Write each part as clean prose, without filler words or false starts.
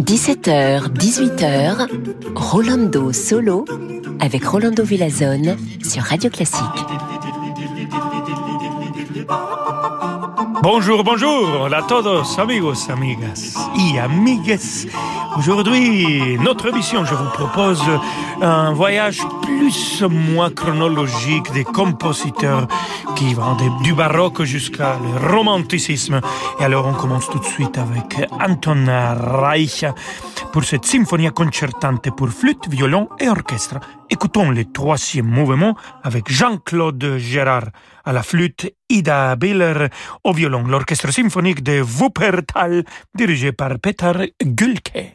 17h, 18h, Rolando Solo avec Rolando Villazon sur Radio Classique. Bonjour, bonjour a todos, amigos, amigas y amigues. Aujourd'hui, notre émission, je vous propose un voyage plus ou moins chronologique des compositeurs qui vont du baroque jusqu'à le romanticisme. Et alors, on commence tout de suite avec Anton Reicha pour cette symphonie concertante pour flûte, violon et orchestre. Écoutons le troisième mouvement avec Jean-Claude Gérard à la flûte, Ida Bieller au violon, l'orchestre symphonique de Wuppertal dirigé par Peter Gülke.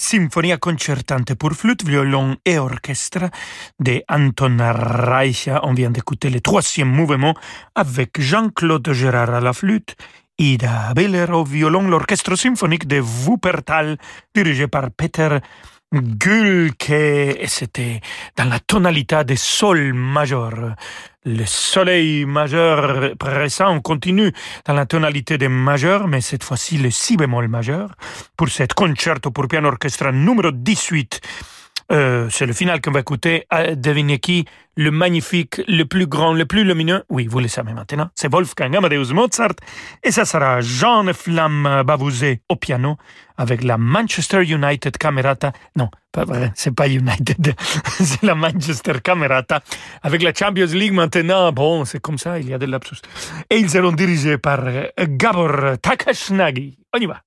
Symphonia concertante pour flûte, violon et orchestre de Anton Reicha. On vient d'écouter le troisième mouvement avec Jean-Claude Gérard à la flûte, Ida Bieller au violon, l'orchestre symphonique de Wuppertal dirigé par Peter Gülke, et c'était dans la tonalité de sol majeur. Le soleil majeur présent, on continue dans la tonalité de majeur, mais cette fois-ci le si bémol majeur, pour cet concerto pour piano orchestre numéro 18 C'est le final qu'on va écouter. Devinez qui? Le magnifique, le plus grand, le plus lumineux. Oui, vous le savez maintenant. C'est Wolfgang Amadeus Mozart. Et ça sera Jean-Efflam Bavouzet au piano avec la Manchester United Camerata. Non, pas vrai, c'est pas United. C'est la Manchester Camerata. Avec la Champions League maintenant, bon, c'est comme ça, il y a de lapsus. Et ils seront dirigés par Gábor Takács-Nagy. On y va.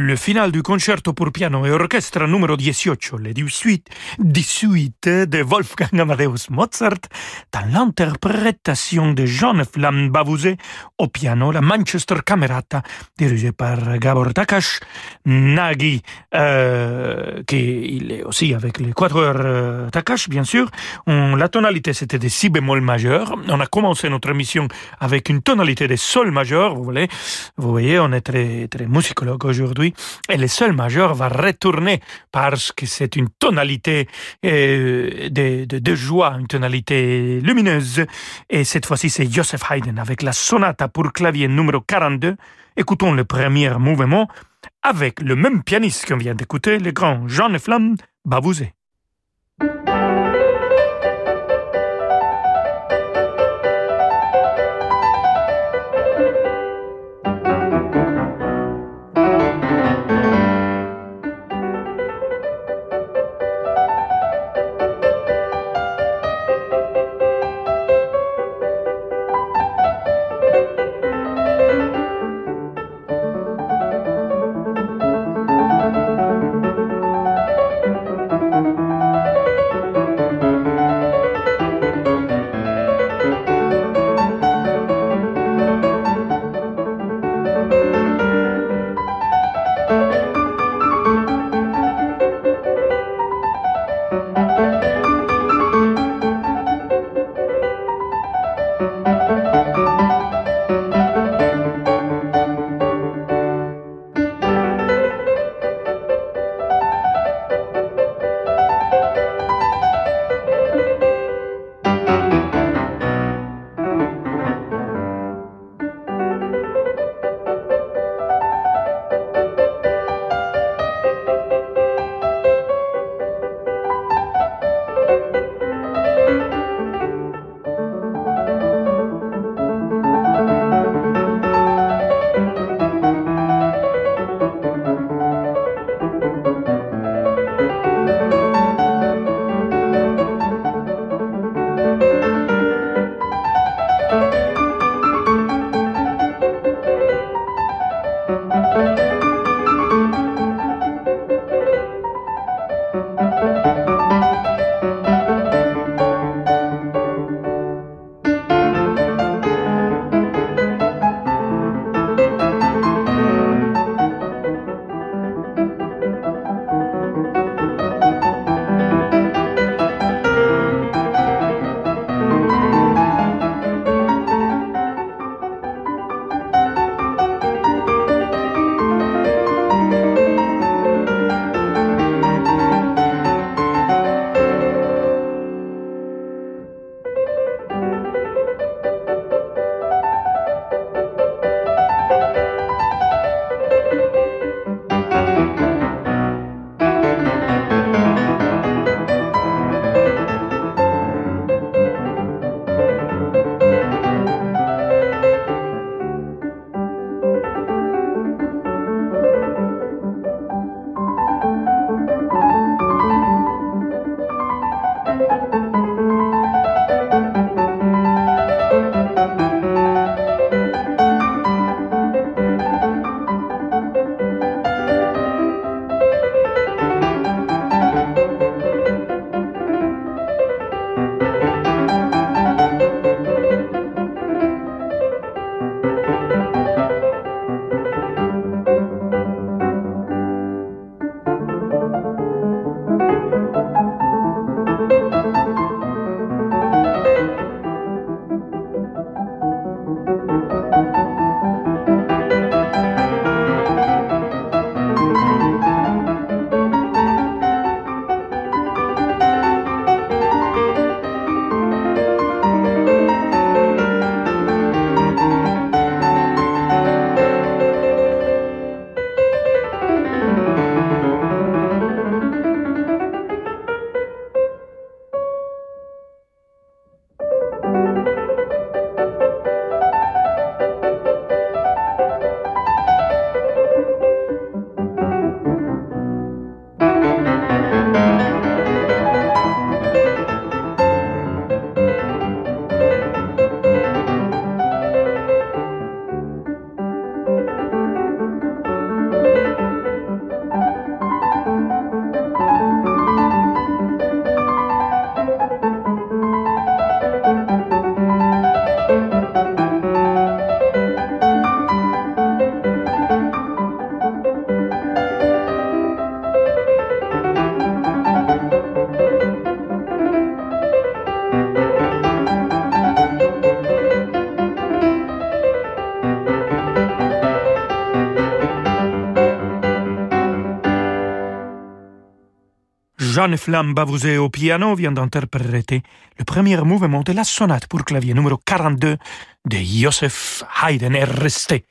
Le finale du concerto pour piano et orchestre numéro 18, le 18 de Wolfgang Amadeus Mozart, dans l'interprétation de Jean-Efflam Bavouzet au piano, la Manchester Camerata, dirigée par Gábor Takács-Nagy, qu'il est aussi avec le Quatuor Takács, bien sûr. La tonalité, c'était de si bémol majeur. On a commencé notre émission avec une tonalité de sol majeur. Vous voyez, on est très, très musicologue aujourd'hui. Et le sol majeur va retourner parce que c'est une tonalité de joie, une tonalité lumineuse. Et cette fois-ci, c'est Joseph Haydn avec la sonate pour clavier numéro 42. Écoutons le premier mouvement avec le même pianiste qu'on vient d'écouter, le grand Jean-Efflam Bavouzet. Jean-Efflam Bavouzet au piano vient d'interpréter le premier mouvement de la sonate pour clavier numéro 42 de Joseph Haydn. Et restez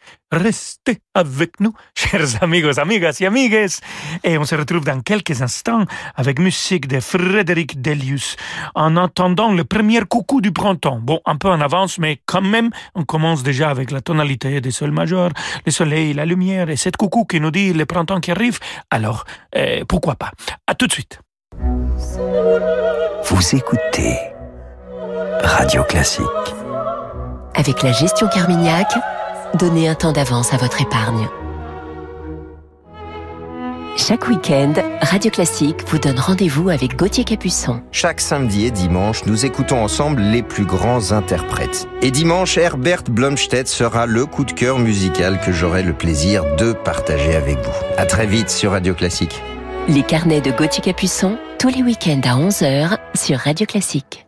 avec nous, chers amigos, amigas et amigues. Et on se retrouve dans quelques instants avec musique de Frédéric Delius. En entendant le premier coucou du printemps. Bon, un peu en avance, mais quand même, on commence déjà avec la tonalité des sols majeurs, le soleil, la lumière et cette coucou qui nous dit le printemps qui arrive. Alors, pourquoi pas? À tout de suite. Vous écoutez Radio Classique. Avec la gestion Carmignac, donnez un temps d'avance à votre épargne. Chaque week-end, Radio Classique vous donne rendez-vous avec Gauthier Capuçon. Chaque samedi et dimanche, nous écoutons ensemble les plus grands interprètes. Et dimanche, Herbert Blomstedt sera le coup de cœur musical que j'aurai le plaisir de partager avec vous. À très vite sur Radio Classique. Les carnets de Gauthier Capuçon, tous les week-ends à 11h sur Radio Classique.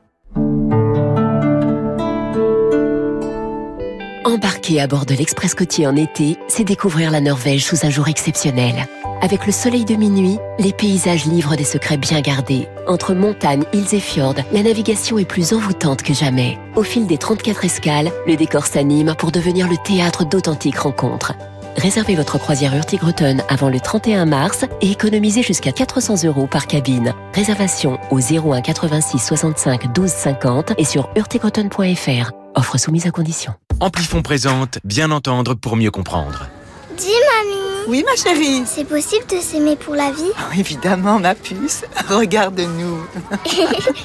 Embarquer à bord de l'Express côtier en été, c'est découvrir la Norvège sous un jour exceptionnel. Avec le soleil de minuit, les paysages livrent des secrets bien gardés. Entre montagnes, îles et fjords, la navigation est plus envoûtante que jamais. Au fil des 34 escales, le décor s'anime pour devenir le théâtre d'authentiques rencontres. Réservez votre croisière Hurtigruten avant le 31 mars et économisez jusqu'à 400 € par cabine. Réservation au 01 86 65 12 50 et sur hurtigruten.fr. Offre soumise à condition. Amplifon présente, bien entendre pour mieux comprendre. Dis mamie. Oui ma chérie. C'est possible de s'aimer pour la vie? Oh, évidemment ma puce, regarde-nous.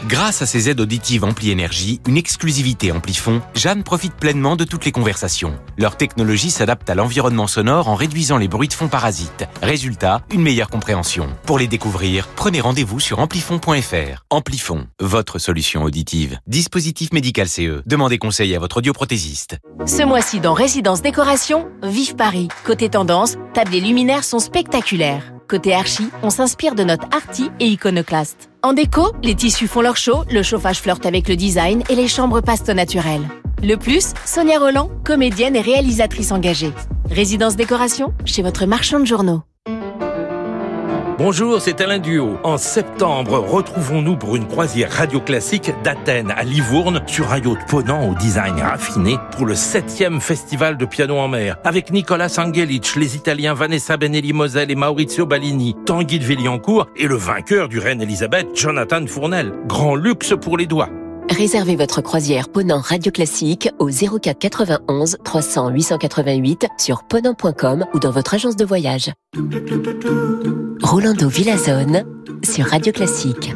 Grâce à ses aides auditives Ampli Énergie, une exclusivité Amplifon, Jeanne profite pleinement de toutes les conversations. Leur technologie s'adapte à l'environnement sonore en réduisant les bruits de fond parasites. Résultat, une meilleure compréhension. Pour les découvrir, prenez rendez-vous sur amplifon.fr. Amplifon, votre solution auditive. Dispositif médical CE. Demandez conseil à votre audioprothésiste. Ce mois-ci dans Résidence Décoration, vive Paris. Côté tendance, tables et luminaires sont spectaculaires. Côté archi, on s'inspire de notre arty et iconoclaste. En déco, les tissus font leur show, le chauffage flirte avec le design et les chambres passent au naturel. Le plus, Sonia Rolland, comédienne et réalisatrice engagée. Résidence Décoration, chez votre marchand de journaux. Bonjour, c'est Alain Duhamel. En septembre, retrouvons-nous pour une croisière Radio Classique d'Athènes à Livourne sur un yacht Ponant au design raffiné pour le 7e festival de piano en mer. Avec Nicolas Angelich, les Italiens Vanessa Benelli-Moselle et Maurizio Balini, Tanguy de Villiancourt et le vainqueur du Reine Elisabeth, Jonathan Fournel. Grand luxe pour les doigts. Réservez votre croisière Ponant Radio Classique au 04 91 300 888 sur ponant.com ou dans votre agence de voyage. Rolando Villazon sur Radio Classique.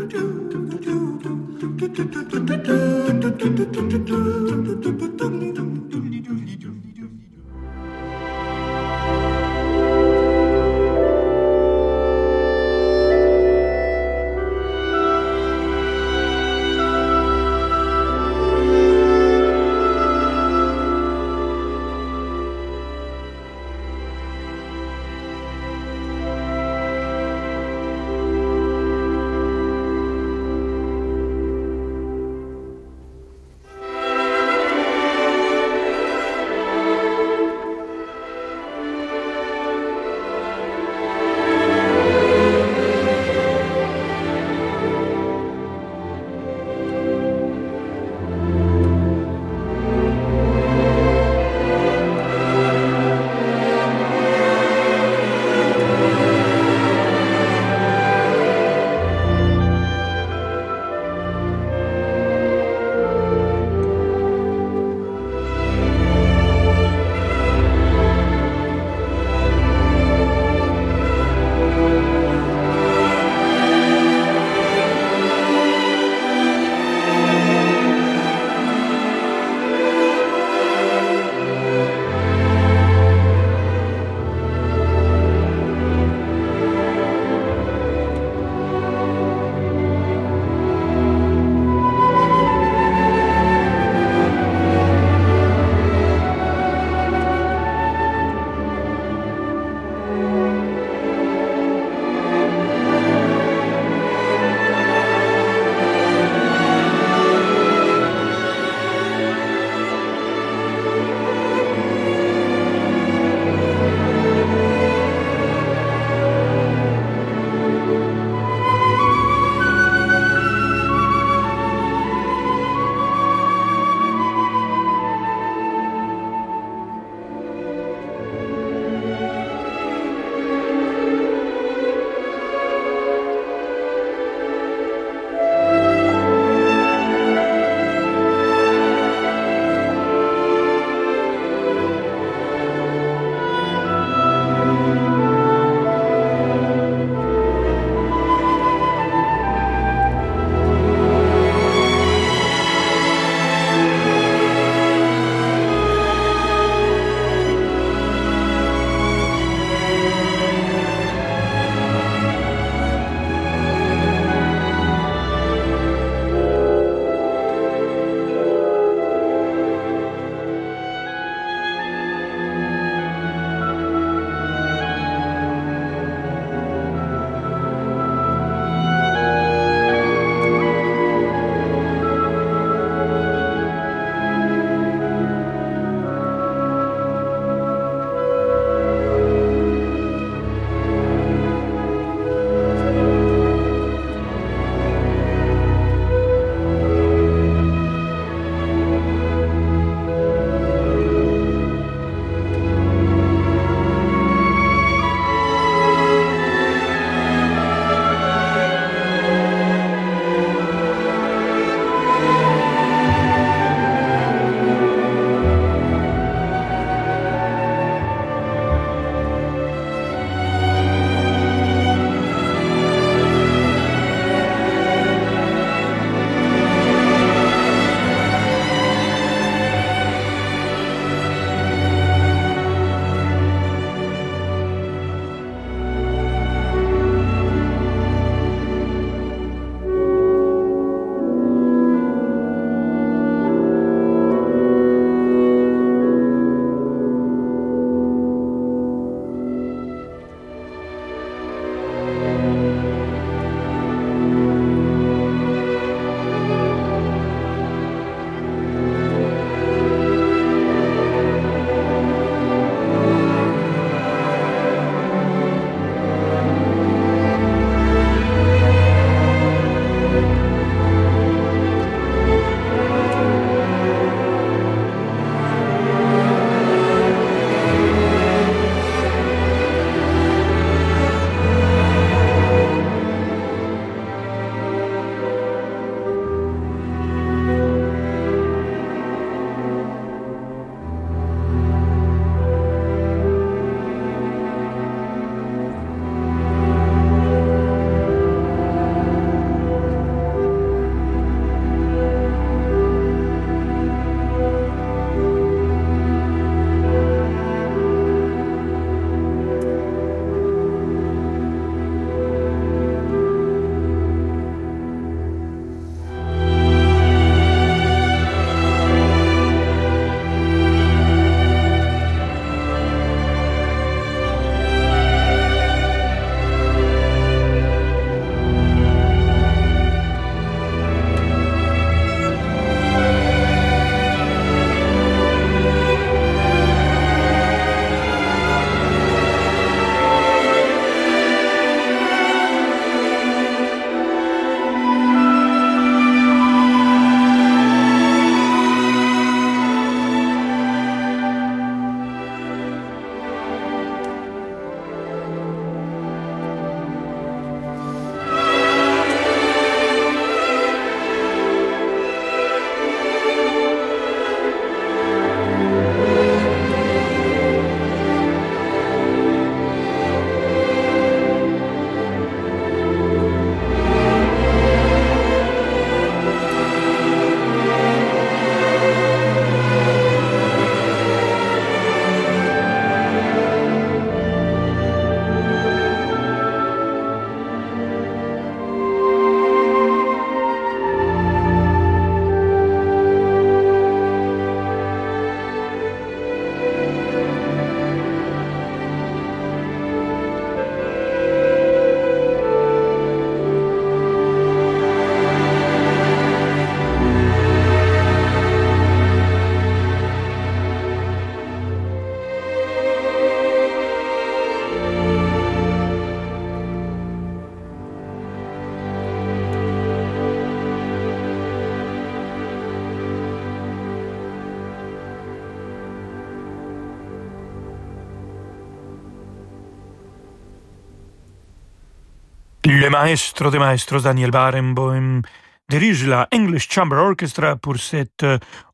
Le maestro des maestros Daniel Barenboim dirige la English Chamber Orchestra pour cette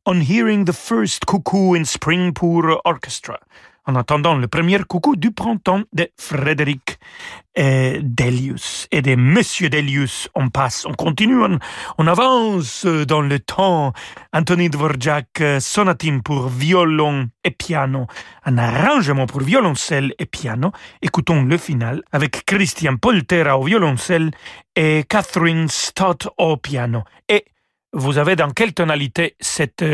On Hearing the First Cuckoo in Spring pour Orchestra, en attendant le premier coucou du printemps de Frédéric Delius. Et de Monsieur Delius, on passe, on continue, on avance dans le temps. Anthony Dvorak, sonatine pour violon et piano, un arrangement pour violoncelle et piano. Écoutons le final avec Christian Poltera au violoncelle et Catherine Stott au piano. Et vous avez dans quelle tonalité cette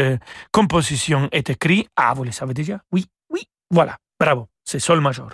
composition est écrite? Ah, vous le savez déjà? Oui. Voilà, bravo, c'est Sol majeur.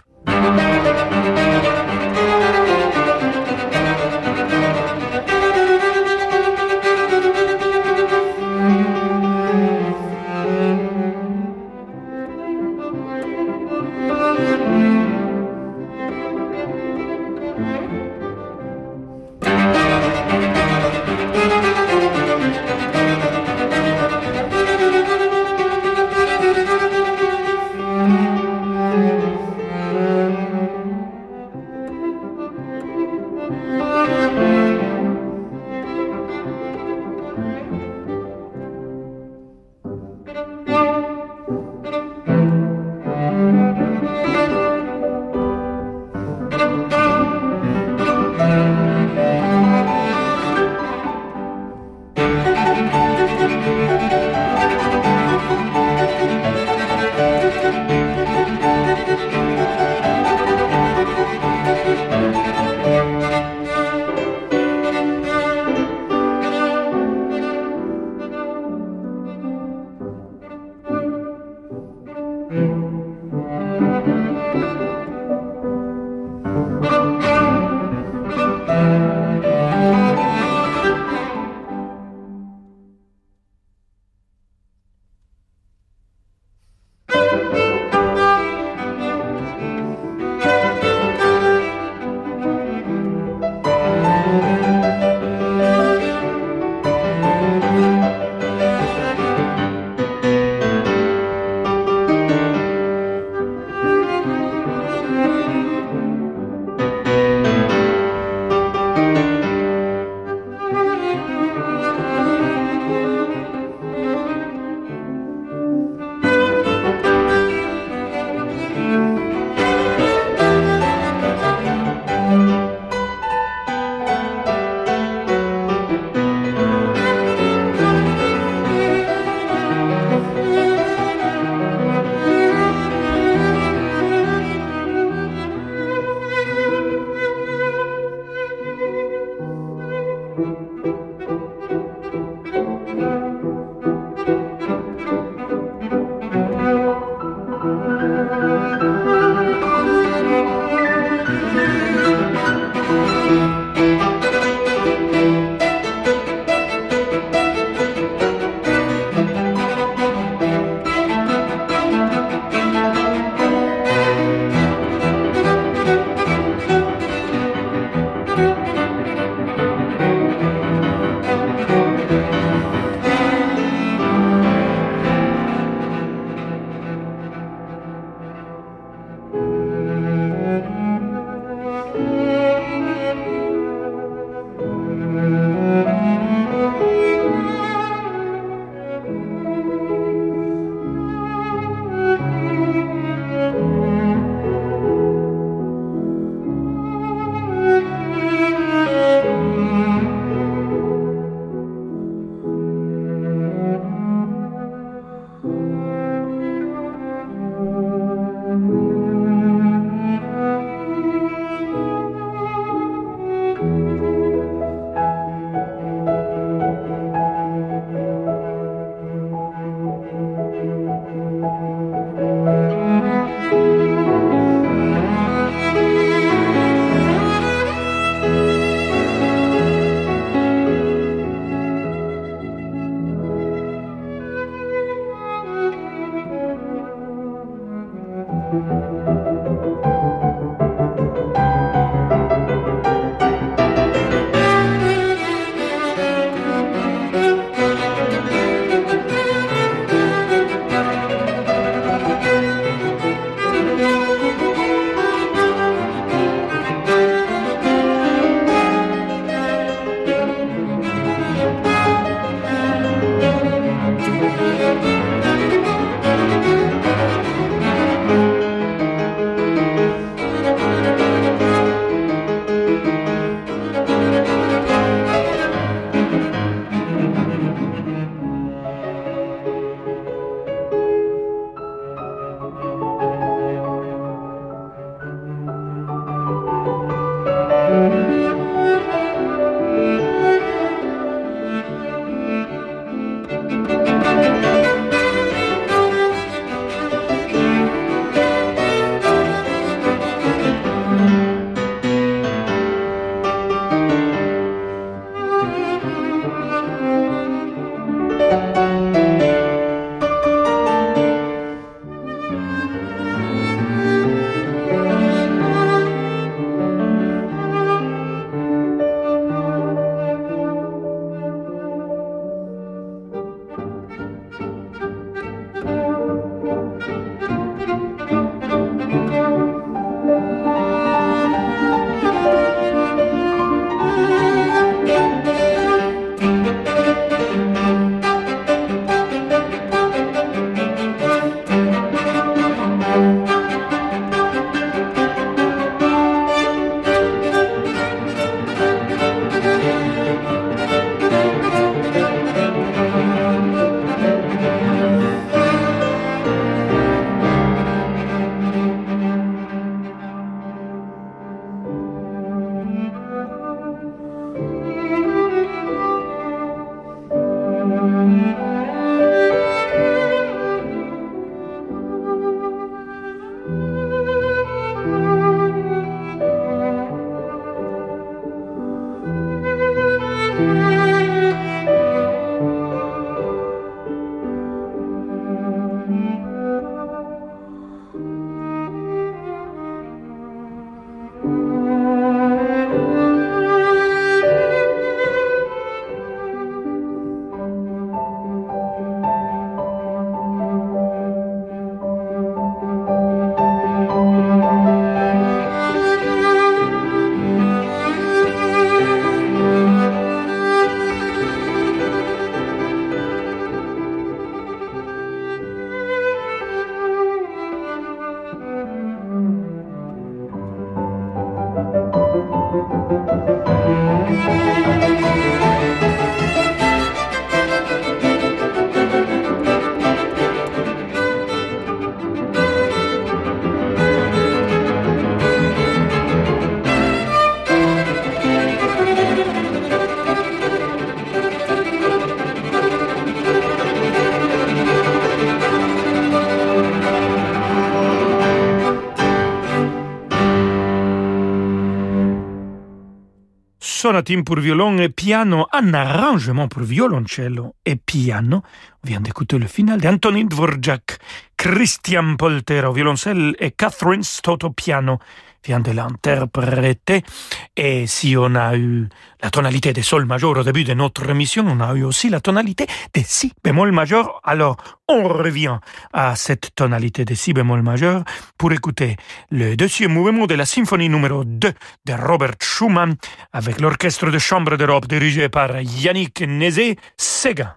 Sonatine pour violon et piano, un arrangement pour violoncello et piano. On vient d'écouter le final d'Antonin Dvorak, Christian Poltera au violoncelle et Catherine Stott au piano. Vient de l'interpréter. Et si on a eu la tonalité de sol majeur au début de notre émission, on a eu aussi la tonalité de si bémol majeur. Alors, on revient à cette tonalité de si bémol majeur pour écouter le deuxième mouvement de la symphonie numéro 2 de Robert Schumann avec l'orchestre de chambre d'Europe dirigé par Yannick Nézet-Séguin.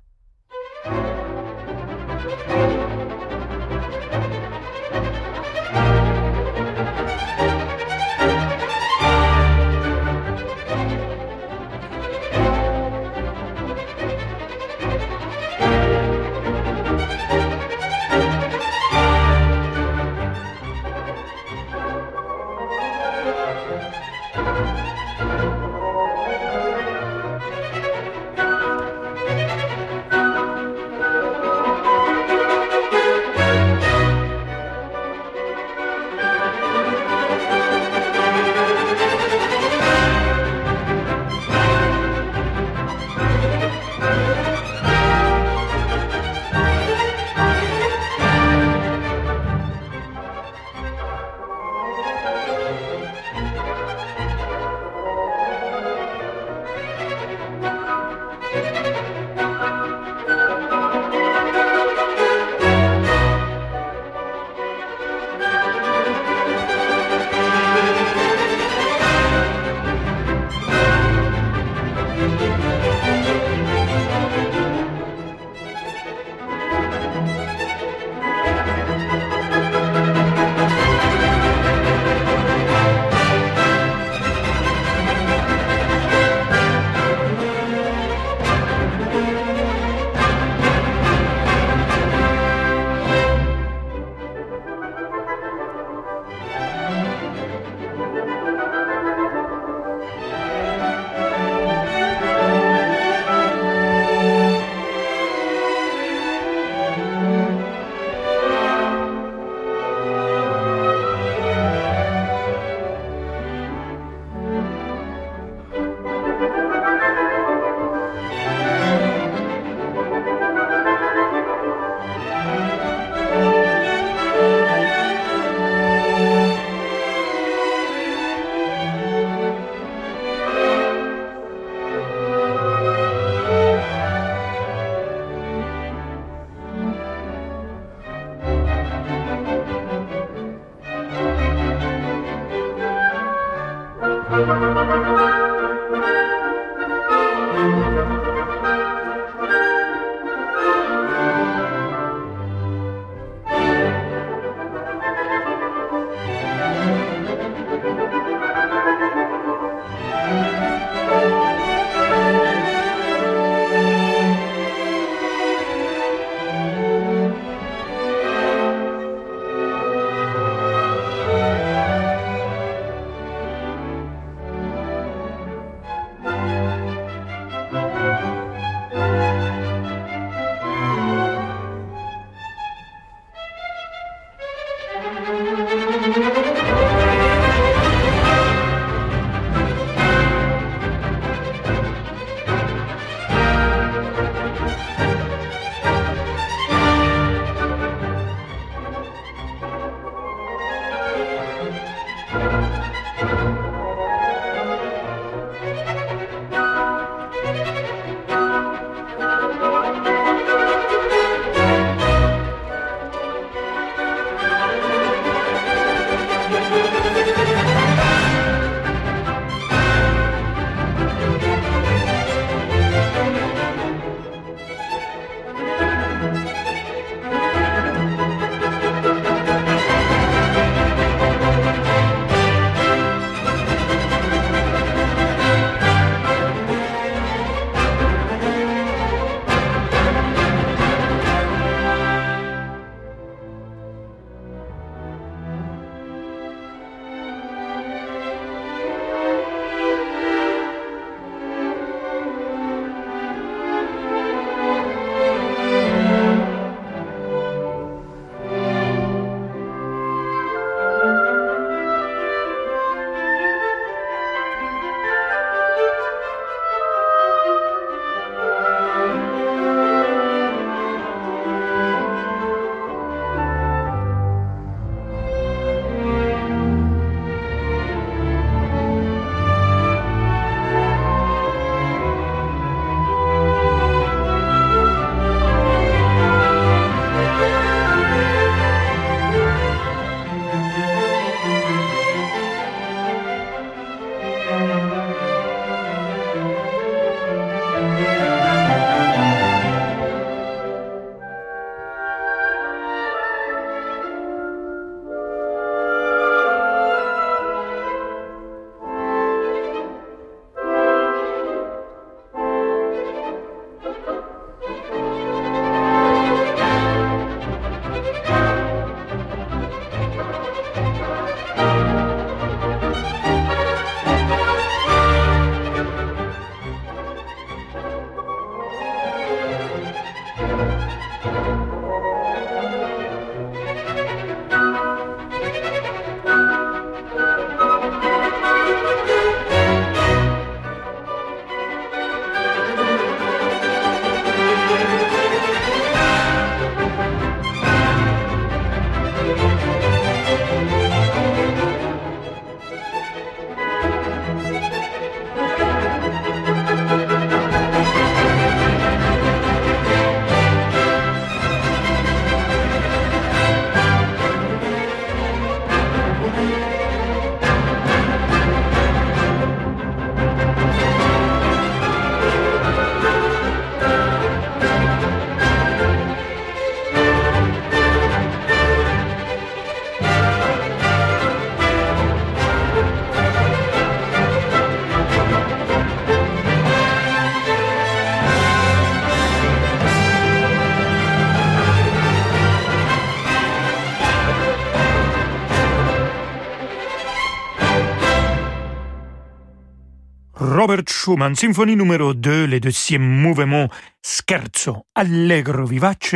Robert Schumann, symphonie numéro 2, le deuxième mouvement Scherzo allegro vivace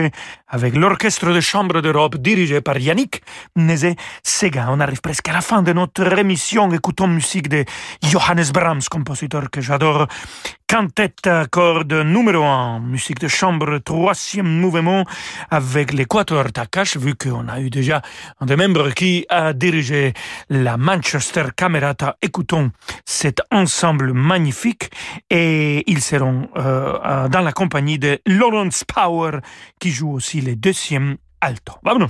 avec l'orchestre de chambre d'Europe dirigé par Yannick Nézet-Séguin. On arrive presque à la fin de notre émission. Écoutons musique de Johannes Brahms, compositeur que j'adore. Quintette à cordes numéro 1, musique de chambre, troisième mouvement avec les Quatuor Takács, vu qu'on a eu déjà un des membres qui a dirigé la Manchester Camerata. Écoutons cet ensemble magnifique et ils seront dans la compagnie de Lawrence Power qui joue aussi le deuxième alto. Vámonos.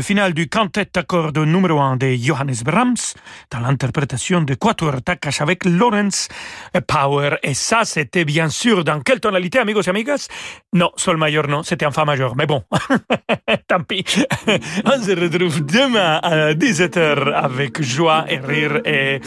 le final du quintet à cordes numéro 1 de Johannes Brahms, dans l'interprétation de Quatuor Takács avec Lawrence Power. Et ça, c'était bien sûr dans quelle tonalité, amigos et amigas? Non, sol majeur, non, c'était en fa majeur. Mais bon, tant pis. On se retrouve demain à 17h avec joie et rire et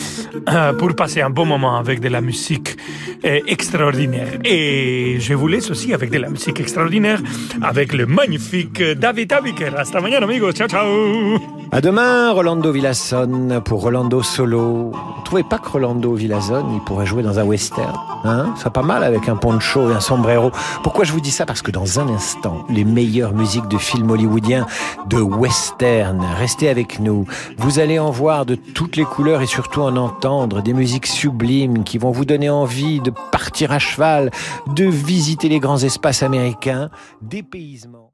pour passer un bon moment avec de la musique extraordinaire. Et je vous laisse aussi avec de la musique extraordinaire avec le magnifique David Abiker. Hasta mañana, amigos. Ciao, ciao. À demain, Rolando Villazon pour Rolando Solo. Vous trouvez pas que Rolando Villazon, il pourrait jouer dans un western, hein? Ça pas mal avec un poncho et un sombrero. Pourquoi je vous dis ça? Parce que dans un instant, les meilleures musiques de films hollywoodiens, de western. Restez avec nous. Vous allez en voir de toutes les couleurs et surtout en entendre des musiques sublimes qui vont vous donner envie de partir à cheval, de visiter les grands espaces américains, des paysements.